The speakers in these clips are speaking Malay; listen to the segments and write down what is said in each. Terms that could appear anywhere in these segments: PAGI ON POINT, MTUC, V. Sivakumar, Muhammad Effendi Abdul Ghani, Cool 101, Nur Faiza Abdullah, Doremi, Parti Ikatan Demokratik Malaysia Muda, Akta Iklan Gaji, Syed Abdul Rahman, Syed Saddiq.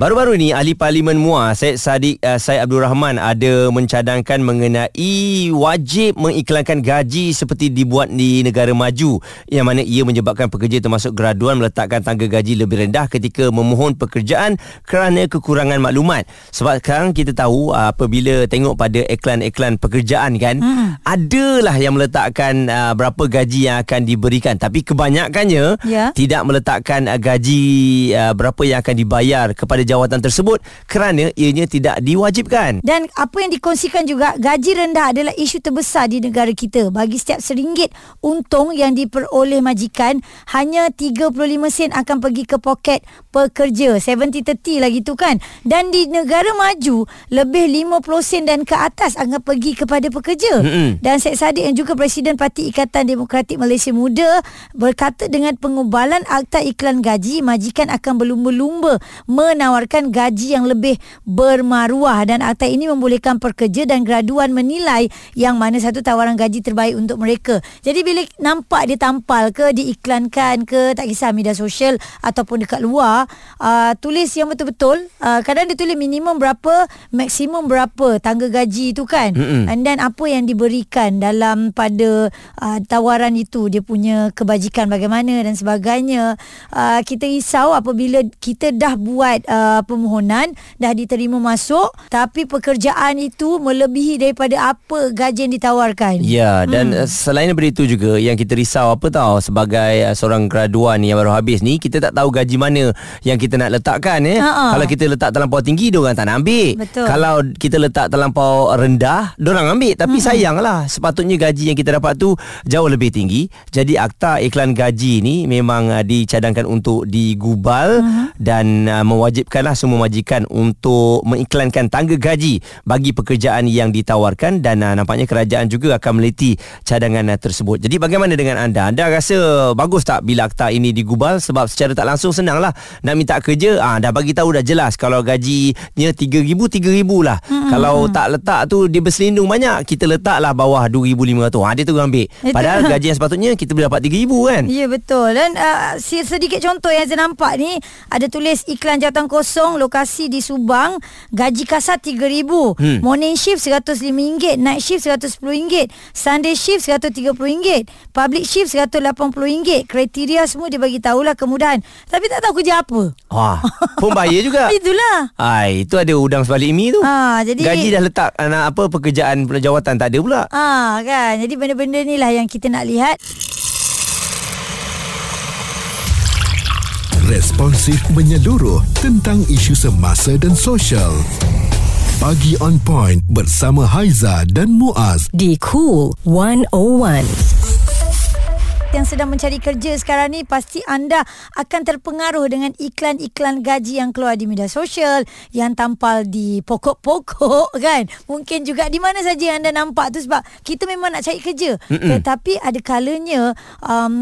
Baru-baru ni Ahli Parlimen MUA Syed Saddiq, Syed Abdul Rahman ada mencadangkan mengenai wajib mengiklankan gaji seperti dibuat di negara maju, yang mana ia menyebabkan pekerja termasuk graduan meletakkan tangga gaji lebih rendah ketika memohon pekerjaan kerana kekurangan maklumat. Sebab sekarang kita tahu, apabila tengok pada iklan-iklan pekerjaan kan, adalah yang meletakkan berapa gaji yang akan diberikan, tapi kebanyakannya tidak meletakkan gaji berapa yang akan dibayar kepada jawatan tersebut kerana ianya tidak diwajibkan. Dan apa yang dikongsikan juga, gaji rendah adalah isu terbesar di negara kita. Bagi setiap RM1 untung yang diperoleh majikan, hanya 35 sen akan pergi ke poket pekerja. 70-30 lagi tu kan. Dan di negara maju, lebih 50 sen dan ke atas akan pergi kepada pekerja. Dan Syed Saddiq yang juga Presiden Parti Ikatan Demokratik Malaysia Muda berkata, dengan pengubalan Akta Iklan Gaji, majikan akan berlumba-lumba menawarkan gaji yang lebih bermaruah, dan akta ini membolehkan pekerja dan graduan menilai yang mana satu tawaran gaji terbaik untuk mereka. Jadi bila nampak dia tampal ke, diiklankan ke, tak kisah media sosial ataupun dekat luar, tulis yang betul-betul. Kadang dia tulis minimum berapa, maksimum berapa tangga gaji tu kan, dan apa yang diberikan dalam pada tawaran itu, dia punya kebajikan bagaimana dan sebagainya. Kita risau apabila kita dah buat permohonan, dah diterima masuk, tapi pekerjaan itu melebihi daripada apa gaji yang ditawarkan. Ya, dan selain daripada itu juga yang kita risau apa tahu, sebagai seorang graduan yang baru habis ni, kita tak tahu gaji mana yang kita nak letakkan. Kalau kita letak terlampau tinggi, diorang tak nak ambil. Betul. Kalau kita letak terlampau rendah, diorang ambil. Tapi sayanglah, sepatutnya gaji yang kita dapat tu jauh lebih tinggi. Jadi akta iklan gaji ni memang dicadangkan untuk digubal, dan mewajibkanlah semua majikan untuk mengiklankan tangga gaji bagi pekerjaan yang ditawarkan, dan nampaknya kerajaan juga akan meliti cadangan tersebut. Jadi bagaimana dengan anda? Anda rasa bagus tak bila akta ini digubal? Sebab secara tak langsung senanglah nak minta kerja, dah bagi tahu dah jelas, kalau gajinya 3,000 lah. Kalau tak letak tu, dia berselindung banyak. Kita letaklah bawah 2,500. Dia tu ambil. Padahal gaji yang sepatutnya kita boleh dapat 3,000 kan? Ya, betul. Dan sedikit contoh yang saya nampak ni, ada tulis iklan jawatan kosong, lokasi di Subang, gaji kasar 3,000. Morning shift RM105, night shift RM110, Sunday shift RM130, public shift RM180. Kriteria semua dia bagi tahulah, kemudahan. Tapi tak tahu kerja apa. Pembayar juga. Itulah. Itu ada udang sebalik mi tu. Jadi gaji dah letak, apa pekerjaan jawatan tak ada pula. Kan. Jadi benda-benda ni lah yang kita nak lihat. Responsif menyeluruh tentang isu semasa dan sosial. Pagi on point bersama Haiza dan Muaz di Cool 101. Yang sedang mencari kerja sekarang ni, pasti anda akan terpengaruh dengan iklan-iklan gaji yang keluar di media sosial, yang tampal di pokok-pokok kan, mungkin juga di mana saja anda nampak tu, sebab kita memang nak cari kerja. Tetapi ada kalanya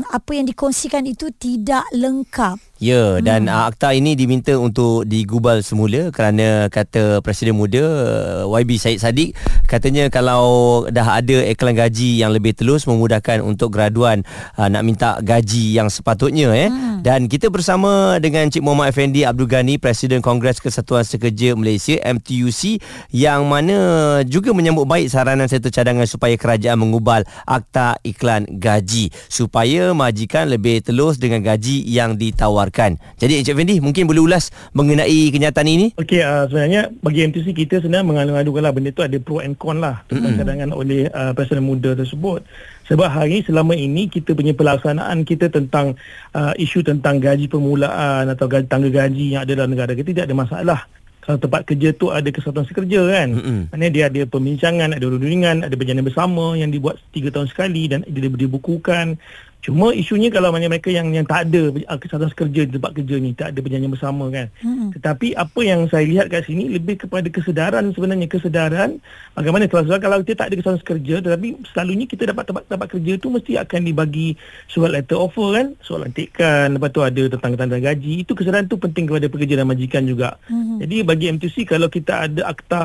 apa yang dikongsikan itu tidak lengkap. Ya, dan akta ini diminta untuk digubal semula kerana kata Presiden Muda YB Syed Saddiq, katanya kalau dah ada iklan gaji yang lebih telus, memudahkan untuk graduan nak minta gaji yang sepatutnya. Dan kita bersama dengan Cik Muhammad Effendi Abdul Ghani, Presiden Kongres Kesatuan Sekerja Malaysia MTUC, yang mana juga menyambut baik saranan serta cadangan supaya kerajaan mengubal akta iklan gaji supaya majikan lebih telus dengan gaji yang ditawarkan. Jadi Encik Fendi mungkin boleh ulas mengenai kenyataan ini? Okey, sebenarnya bagi MTC kita sebenarnya mengalu-alukan lah, benda tu ada pro and con lah tentang cadangan oleh Presiden Muda tersebut. Sebab hari selama ini kita punya pelaksanaan kita tentang isu tentang gaji permulaan atau gaji, tangga gaji yang ada dalam negara kita tidak ada masalah. Kalau tempat kerja tu ada kesatuan sekerja kan, maknanya dia ada pembincangan, ada rundingan, ada perjanjian bersama yang dibuat 3 tahun sekali dan dibukukan Cuma isunya kalau mereka yang tak ada kesatuan kerja, tempat kerja ni tak ada perjanjian bersama kan. Tetapi apa yang saya lihat kat sini lebih kepada kesedaran sebenarnya, kesedaran bagaimana kalau kita tak ada kesatuan kerja, tetapi selalunya kita dapat tempat kerja tu mesti akan dibagi surat letter offer kan, surat lantikan, lepas tu ada tentang tanda gaji. Itu kesedaran tu penting kepada pekerja dan majikan juga. Jadi bagi MTUC kalau kita ada akta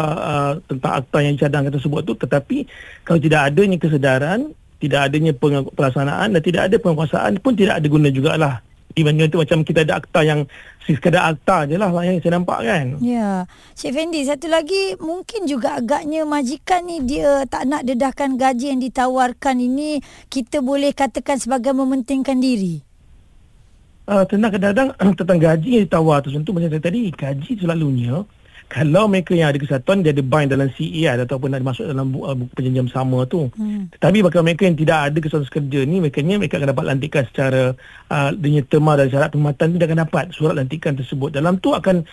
tentang akta yang dicadangkan tersebut tu, tetapi kalau tidak adanya kesedaran, tidak adanya pelaksanaan dan tidak ada penguasaan pun tidak ada guna jugalah. Dibandingkan itu macam kita ada akta yang sekadar akta je lah yang saya nampak kan. Ya. Cik Fendi, satu lagi mungkin juga agaknya majikan ni dia tak nak dedahkan gaji yang ditawarkan ini, kita boleh katakan sebagai mementingkan diri. Kadang-kadang tentang gaji yang ditawar tu, contoh macam tadi, gaji selalunya kalau mereka yang ada kesatuan, dia ada bind dalam CER ataupun nak masuk dalam buku perjanjian bersama tu. Tetapi bakal mereka yang tidak ada kesatuan kerja ni, mereka akan dapat lantikan secara dengan terma dan syarat perkhidmatan tu, dia akan dapat surat lantikan tersebut. Dalam tu akan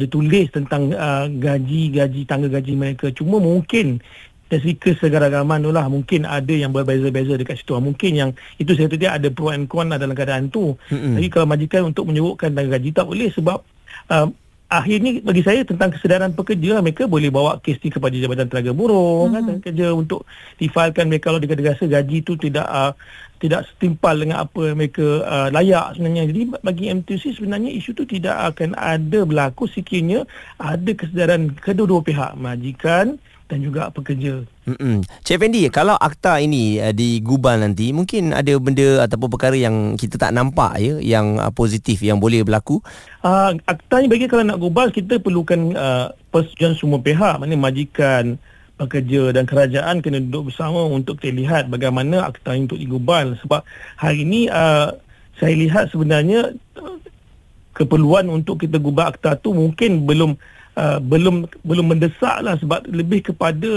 ditulis tentang gaji, tangga gaji mereka. Cuma mungkin dari kesegaragaman tu lah, mungkin ada yang berbeza-beza dekat situ. Mungkin yang itu saya kata ada pro and con dalam keadaan tu. Jadi kalau majikan untuk menyebutkan tangga gaji tak boleh, sebab akhirnya bagi saya tentang kesedaran pekerja, mereka boleh bawa kes ni kepada Jabatan Tenaga Buruh kan, kerja untuk difalkan mereka kalau mereka rasa gaji itu tidak setimpal dengan apa mereka layak sebenarnya. Jadi bagi MTUC sebenarnya isu itu tidak akan ada berlaku sekiranya ada kesedaran kedua-dua pihak, majikan dan juga pekerja. Cik Fendi, kalau akta ini digubal nanti, mungkin ada benda ataupun perkara yang kita tak nampak ya, yang positif yang boleh berlaku. Akta ni bagi kalau nak gubal, kita perlukan persetujuan semua pihak, maknanya majikan, pekerja dan kerajaan kena duduk bersama untuk kita lihat bagaimana akta ini untuk digubal. Sebab hari ini saya lihat sebenarnya keperluan untuk kita gubal akta tu mungkin belum mendesaklah, sebab lebih kepada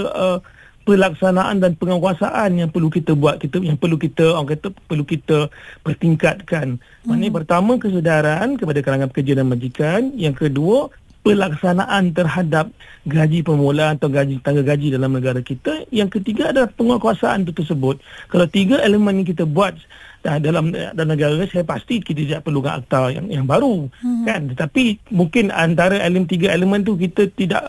pelaksanaan dan penguasaan yang perlu kita buat, perlu kita pertingkatkan. Maknanya pertama kesedaran kepada kalangan pekerja dan majikan, yang kedua pelaksanaan terhadap gaji permulaan atau gaji tangga gaji dalam negara kita, yang ketiga adalah penguasaan itu tersebut. Kalau tiga elemen yang kita buat dalam negara, saya pasti kita tidak perlukan akta yang baru kan. Tetapi mungkin antara tiga elemen tu kita tidak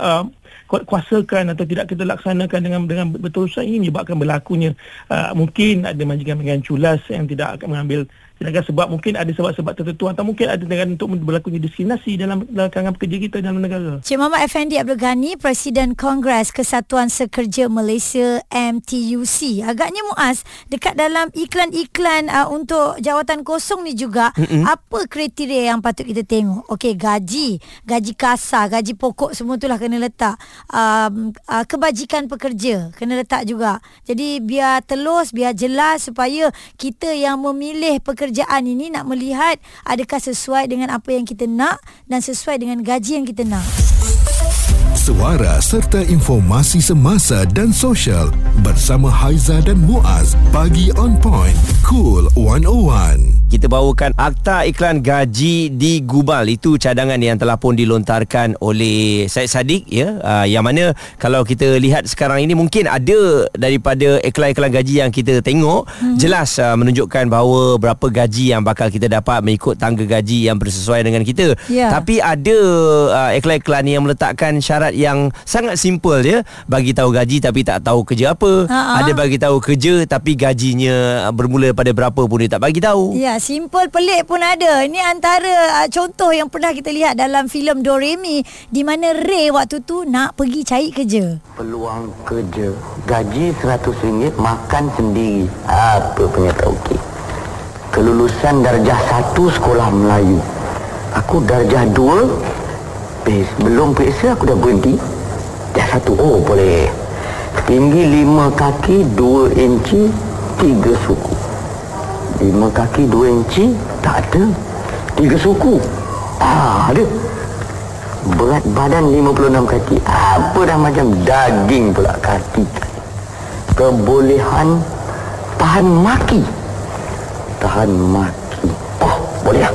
kuasakan atau tidak kita laksanakan dengan berterusan, ini menyebabkan berlakunya mungkin ada majikan-majikan culas yang tidak akan mengambil tindakan, sebab mungkin ada sebab-sebab tertentu atau mungkin ada tindakan untuk berlakunya diskriminasi dalam kalangan pekerja kita dalam negara. Cik Muhammad Effendi Abdul Ghani, Presiden Kongres Kesatuan Sekerja Malaysia MTUC. Agaknya Muaz, dekat dalam iklan-iklan untuk jawatan kosong ni juga, apa kriteria yang patut kita tengok? Okey, gaji kasar, gaji pokok semua itulah kena letak. Kebajikan pekerja kena letak juga. Jadi biar telus, biar jelas, supaya kita yang memilih pekerjaan ini nak melihat adakah sesuai dengan apa yang kita nak dan sesuai dengan gaji yang kita nak. Suara serta informasi semasa dan sosial bersama Haiza dan Muaz, Pagi On Point, Cool 101. Kita bawakan Akta Iklan Gaji digubal. Itu cadangan yang telah pun dilontarkan oleh Syed Saddiq ya, yang mana kalau kita lihat sekarang ini, mungkin ada daripada iklan-iklan gaji yang kita tengok jelas menunjukkan bahawa berapa gaji yang bakal kita dapat mengikut tangga gaji yang bersesuaian dengan kita. Tapi ada iklan-iklan yang meletakkan syarat yang sangat simple ya, bagi tahu gaji tapi tak tahu kerja apa. Ada bagi tahu kerja tapi gajinya bermula daripada berapa pun dia tak bagi tahu. Ya, simple pelik pun ada. Ini antara contoh yang pernah kita lihat dalam filem Doremi, di mana Ray waktu tu nak pergi cari kerja. Peluang kerja, gaji RM100, makan sendiri. Apa punya tak okey. Kelulusan darjah 1 sekolah Melayu. Aku darjah 2, belum periksa aku dah berhenti. Dah 1, oh boleh. Tinggi 5 kaki 2 inci 3 suku. 5 kaki 2 inci tak ada, 3 suku ada. Berat badan 56 kaki. Apa dah macam daging pula kaki. Kebolehan tahan maki. Tahan maki. Oh, boleh lah.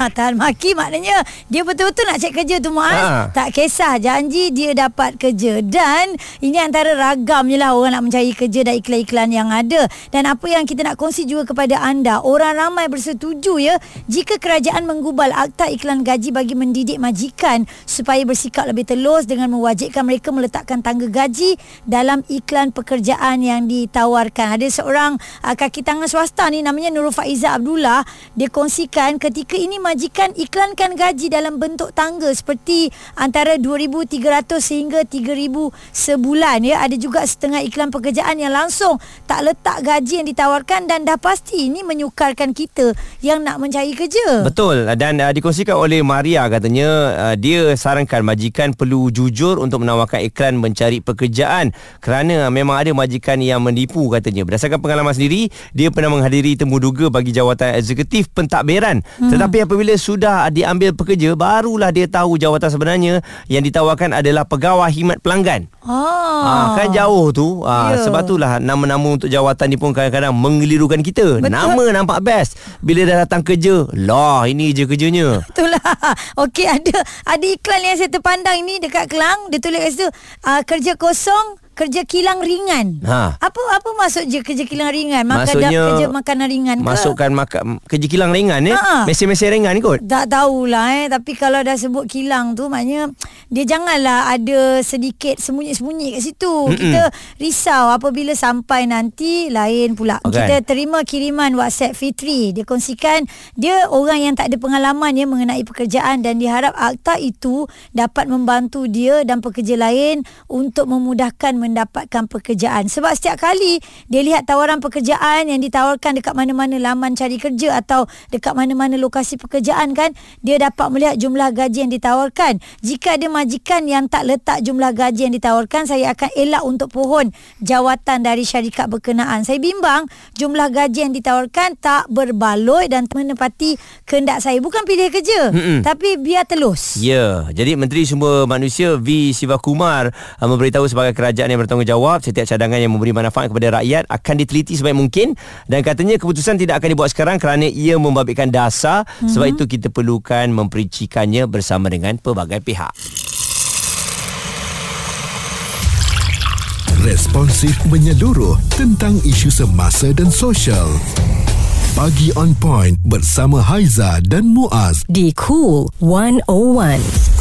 Tahan maki maknanya dia betul-betul nak cek kerja tu Muaz. Tak kisah, janji dia dapat kerja. Dan ini antara ragam je lah orang nak mencari kerja dan iklan-iklan yang ada. Dan apa yang kita nak kongsi juga kepada anda, orang ramai bersetuju ya jika kerajaan menggubal Akta Iklan Gaji bagi mendidik majikan supaya bersikap lebih telus dengan mewajibkan mereka meletakkan tangga gaji dalam iklan pekerjaan yang ditawarkan. Ada seorang kaki tangan swasta ni namanya Nur Faiza Abdullah. Dia kongsikan ketika ini majikan iklankan gaji dalam bentuk tangga seperti antara 2,300 sehingga 3,000 sebulan ya. Ada juga setengah iklan pekerjaan yang langsung tak letak gaji yang ditawarkan, dan dah pasti ini menyukarkan kita yang nak mencari kerja. Betul. Dan dikongsikan oleh Maria, katanya dia sarankan majikan perlu jujur untuk menawarkan iklan mencari pekerjaan kerana memang ada majikan yang menipu katanya. Berdasarkan pengalaman sendiri, dia pernah menghadiri temuduga bagi jawatan eksekutif pentadbiran. Tetapi apabila sudah diambil pekerja, barulah dia tahu jawatan sebenarnya yang ditawarkan adalah pegawai khidmat pelanggan. Kan jauh tu. Sebab itulah nama-nama untuk jawatan ni pun kadang-kadang mengelirukan kita. Betul. Nama nampak best, bila dah datang kerja, lah ini je kerjanya. Itulah. Okey, ada iklan yang saya terpandang ini dekat Kelang. Dia tulis kat situ, kerja kosong, kerja kilang ringan. Apa maksud je kerja kilang ringan? Maksudnya kerja makanan ringan ke? Masukkan kerja kilang ringan ni. Mesin-mesin ringan kot. Tak tahulah tapi kalau dah sebut kilang tu maknanya dia janganlah ada sedikit sembunyi-sembunyi kat situ. Kita risau apabila sampai nanti lain pula. Okay. Kita terima kiriman WhatsApp Fitri. Dia kongsikan dia orang yang tak ada pengalaman ya mengenai pekerjaan, dan diharap akta itu dapat membantu dia dan pekerja lain untuk memudahkan mendapatkan pekerjaan. Sebab setiap kali dia lihat tawaran pekerjaan yang ditawarkan dekat mana-mana laman cari kerja atau dekat mana-mana lokasi pekerjaan kan, dia dapat melihat jumlah gaji yang ditawarkan. Jika ada majikan yang tak letak jumlah gaji yang ditawarkan, saya akan elak untuk pohon jawatan dari syarikat berkenaan. Saya bimbang jumlah gaji yang ditawarkan tak berbaloi dan menepati kehendak saya. Bukan pilih kerja, tapi biar telus. Jadi Menteri Sumber Manusia V. Sivakumar memberitahu sebagai kerajaan yang bertanggungjawab, setiap cadangan yang memberi manfaat kepada rakyat akan diteliti sebaik mungkin, dan katanya keputusan tidak akan dibuat sekarang kerana ia membabitkan dasar. Sebab itu kita perlukan memperincikannya bersama dengan pelbagai pihak. Responsif menyeluruh tentang isu semasa dan sosial. Pagi On Point bersama Haiza dan Muaz di Cool 101.